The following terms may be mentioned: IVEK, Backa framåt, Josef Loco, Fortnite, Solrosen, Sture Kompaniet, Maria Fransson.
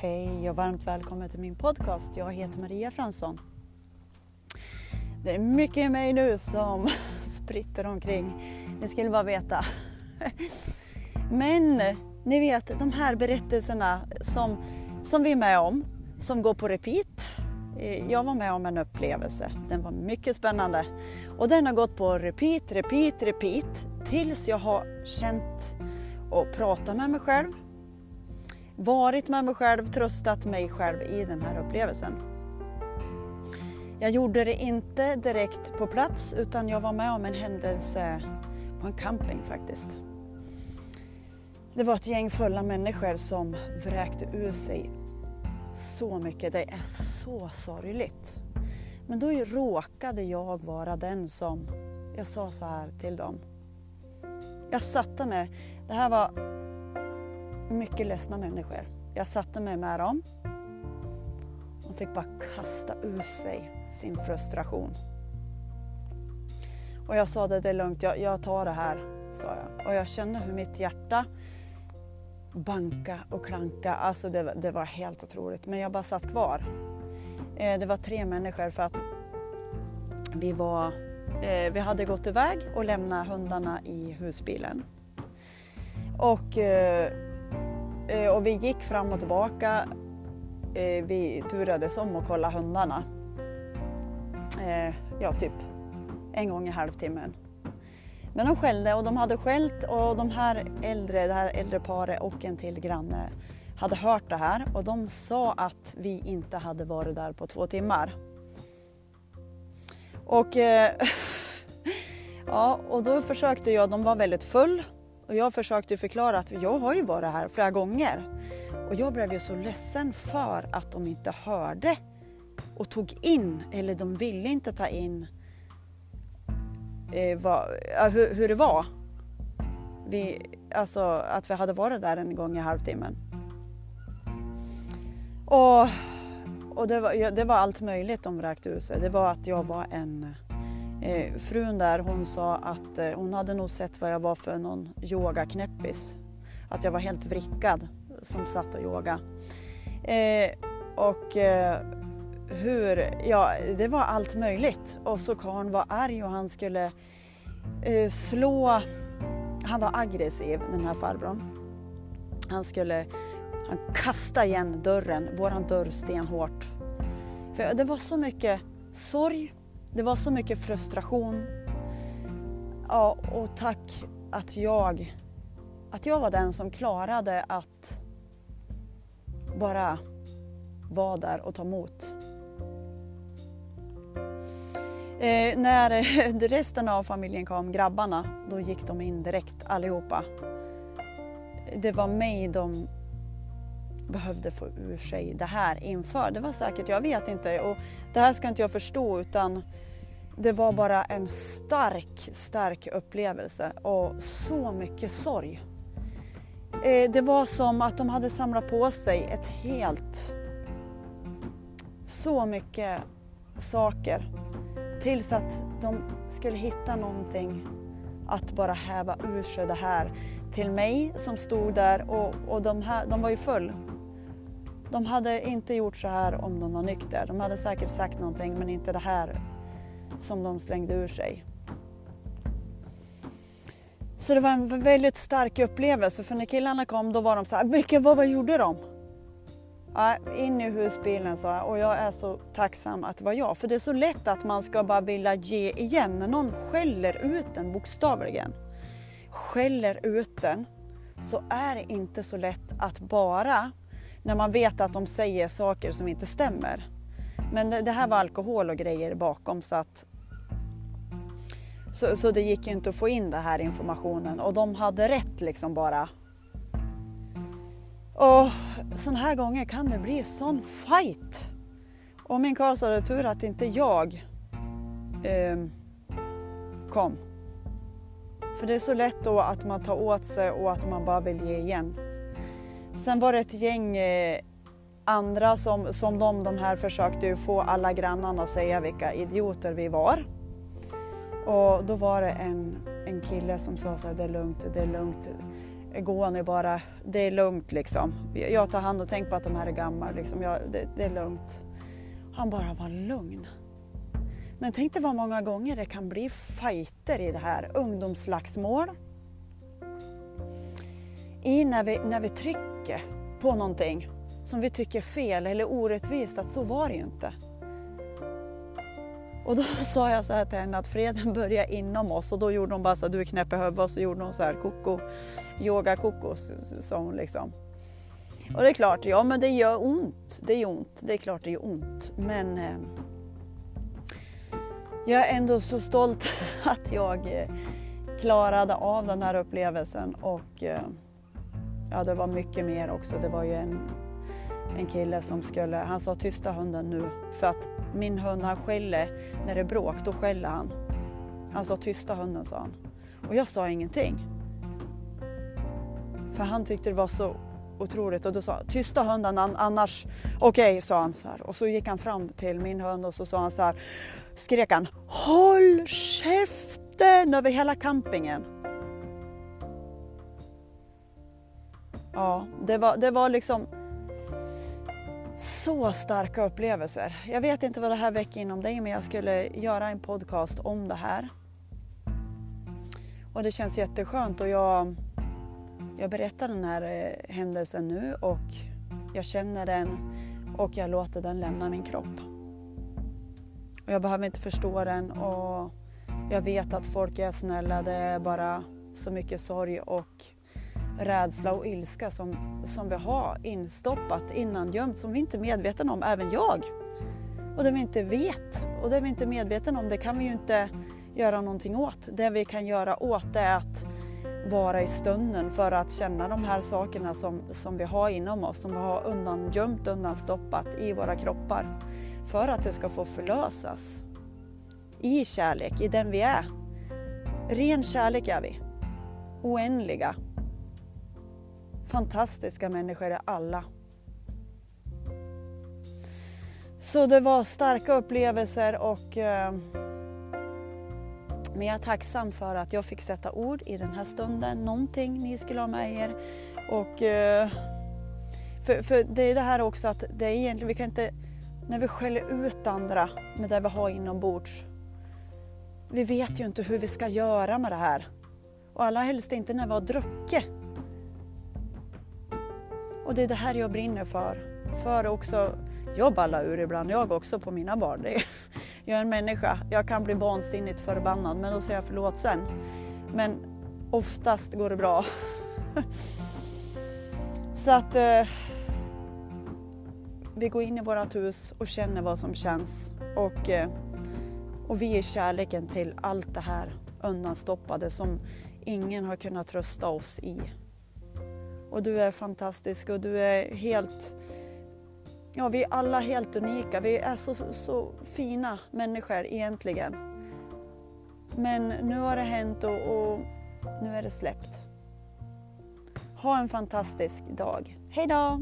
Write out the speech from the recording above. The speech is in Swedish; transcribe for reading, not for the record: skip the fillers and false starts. Hej och varmt välkommen till min podcast. Jag heter Maria Fransson. Det är mycket i mig nu som spritter omkring. Ni skulle bara veta. Men ni vet, de här berättelserna som vi är med om, som går på repeat. Jag var med om en upplevelse. Den var mycket spännande. Och den har gått på repeat. Tills jag har känt och pratat med mig själv. Varit med mig själv, tröstat mig själv i den här upplevelsen. Jag gjorde det inte direkt på plats, utan jag var med om en händelse på en camping faktiskt. Det var ett gäng fulla människor som vräkte ur sig så mycket. Det är så sorgligt. Men då råkade jag vara den som jag sa så här till dem. Jag satte mig. Det här var mycket ledsna människor. Jag satte mig med dem. De fick bara kasta ur sig sin frustration. Och jag sa det är lugnt. Jag tar det här, sa jag. Och jag kände hur mitt hjärta banka och klanka. Alltså det var helt otroligt. Men jag bara satt kvar. Det var 3 människor för att vi hade gått iväg och lämnat hundarna i husbilen. Och vi gick fram och tillbaka. Vi turades om att kolla hundarna. Ja, typ en gång i halvtimmen. Men de skällde och de hade skällt. Och det här äldre paret och en till granne hade hört det här. Och de sa att vi inte hade varit där på 2 timmar. Och, ja, och då försökte jag, de var väldigt full. Och jag försökte förklara att jag har ju varit här flera gånger. Och jag blev ju så ledsen för att de inte hörde och tog in, eller de ville inte ta in hur det var. Alltså att vi hade varit där en gång i halvtimmen. Och det var allt möjligt de räkte ur sig. Det var att jag var en... frun där, hon sa att hon hade nog sett vad jag var för någon yogaknäppis. Att jag var helt vrickad som satt och yoga. Det var allt möjligt. Och så Karn var arg och han skulle slå. Han var aggressiv, den här farbrorn. Han kastade igen dörren, våran dörr stenhårt. För det var så mycket sorg. Det var så mycket frustration. Ja, och tack att jag var den som klarade att bara vara där och ta emot. När resten av familjen kom, grabbarna, då gick de in direkt allihopa. Det var mig de behövde få ur sig det här inför. Det var säkert, jag vet inte. Och det här ska inte jag förstå, utan det var bara en stark upplevelse. Och så mycket sorg. Det var som att de hade samlat på sig så mycket saker. Tills att de skulle hitta någonting att bara häva ur sig det här. Till mig som stod där. Och de var ju full. De hade inte gjort så här om de var nykter. De hade säkert sagt någonting, men inte det här som de slängde ur sig. Så det var en väldigt stark upplevelse. För när killarna kom, då var de så här, vad gjorde de? Ja, in i husbilen, sa jag. Och jag är så tacksam att det var jag. För det är så lätt att man ska bara vilja ge igen. När någon skäller ut den, bokstavligen. Skäller ut den. Så är det inte så lätt att bara... När man vet att de säger saker som inte stämmer. Men det här var alkohol och grejer bakom. Så det gick ju inte att få in den här informationen. Och de hade rätt liksom bara. Och sådana här gånger kan det bli sån fight. Och min karl sa det tur att inte jag kom. För det är så lätt då att man tar åt sig och att man bara vill ge igen. Sen var det ett gäng andra som de här försökte få alla grannarna att säga vilka idioter vi var. Och då var det en kille som sa så här, det är lugnt. går nu bara, det är lugnt liksom. Jag tar hand och tänker på att de här är gamla liksom. Det är lugnt. Han bara var lugn. Men tänk dig vad många gånger det kan bli fighter i det här. Ungdomsslagsmål. När vi trycker på någonting som vi tycker är fel eller orättvist, att så var det ju inte. Och då sa jag så här till henne att freden börjar inom oss. Och då gjorde hon bara så här, du är knäpp i huvudet. Och så gjorde hon så här, koko, yoga koko, sa hon liksom. Och det är klart, ja men det gör ont. Det är ont, det är klart det gör ont. Men jag är ändå så stolt att jag klarade av den här upplevelsen. Och ja, det var mycket mer också. Det var ju en kille som skulle, han sa tysta hunden nu, för att min hund, han skäller när det är bråk, då skäller han. Han sa tysta hunden, sa han. Och jag sa ingenting. För han tyckte det var så otroligt, och då sa tysta hunden annars, okej, sa han så här. Och så gick han fram till min hund och så sa han så här, skrek han, håll käften, över hela campingen. Ja, det var liksom så starka upplevelser. Jag vet inte vad det här väcker inom dig, men jag skulle göra en podcast om det här. Och det känns jätteskönt, och jag berättar den här händelsen nu, och jag känner den och jag låter den lämna min kropp. Och jag behöver inte förstå den, och jag vet att folk är snälla, det är bara så mycket sorg och rädsla och ilska som vi har instoppat, innan gömt, som vi inte är medvetna om, även jag. Och det vi inte vet, och det vi inte är medvetna om, det kan vi ju inte göra någonting åt. Det vi kan göra åt är att vara i stunden, för att känna de här sakerna som vi har inom oss, som vi har undangömt, undanstoppat i våra kroppar, för att det ska få förlösas i kärlek, i den vi är. Ren kärlek är vi. Oändliga. Fantastiska människor är alla. Så det var starka upplevelser, och men jag är tacksam för att jag fick sätta ord i den här stunden. Någonting ni skulle ha med er. Och för det är det här också, att det är egentligen, vi kan inte, när vi skäller ut andra med det vi har inombords, vi vet ju inte hur vi ska göra med det här. Och allra helst inte när vi har druckit. Och det är det här jag brinner för. För också, jag ballar ur ibland. Jag också på mina barn. Jag är en människa. Jag kan bli vansinnigt förbannad. Men då säger jag förlåt sen. Men oftast går det bra. Så att vi går in i vårat hus och känner vad som känns. Och vi är kärleken till allt det här undanstoppade som ingen har kunnat trösta oss i. Och du är fantastisk, och du är helt, ja, vi är alla helt unika. Vi är så fina människor egentligen. Men nu har det hänt, och nu är det släppt. Ha en fantastisk dag. Hej då!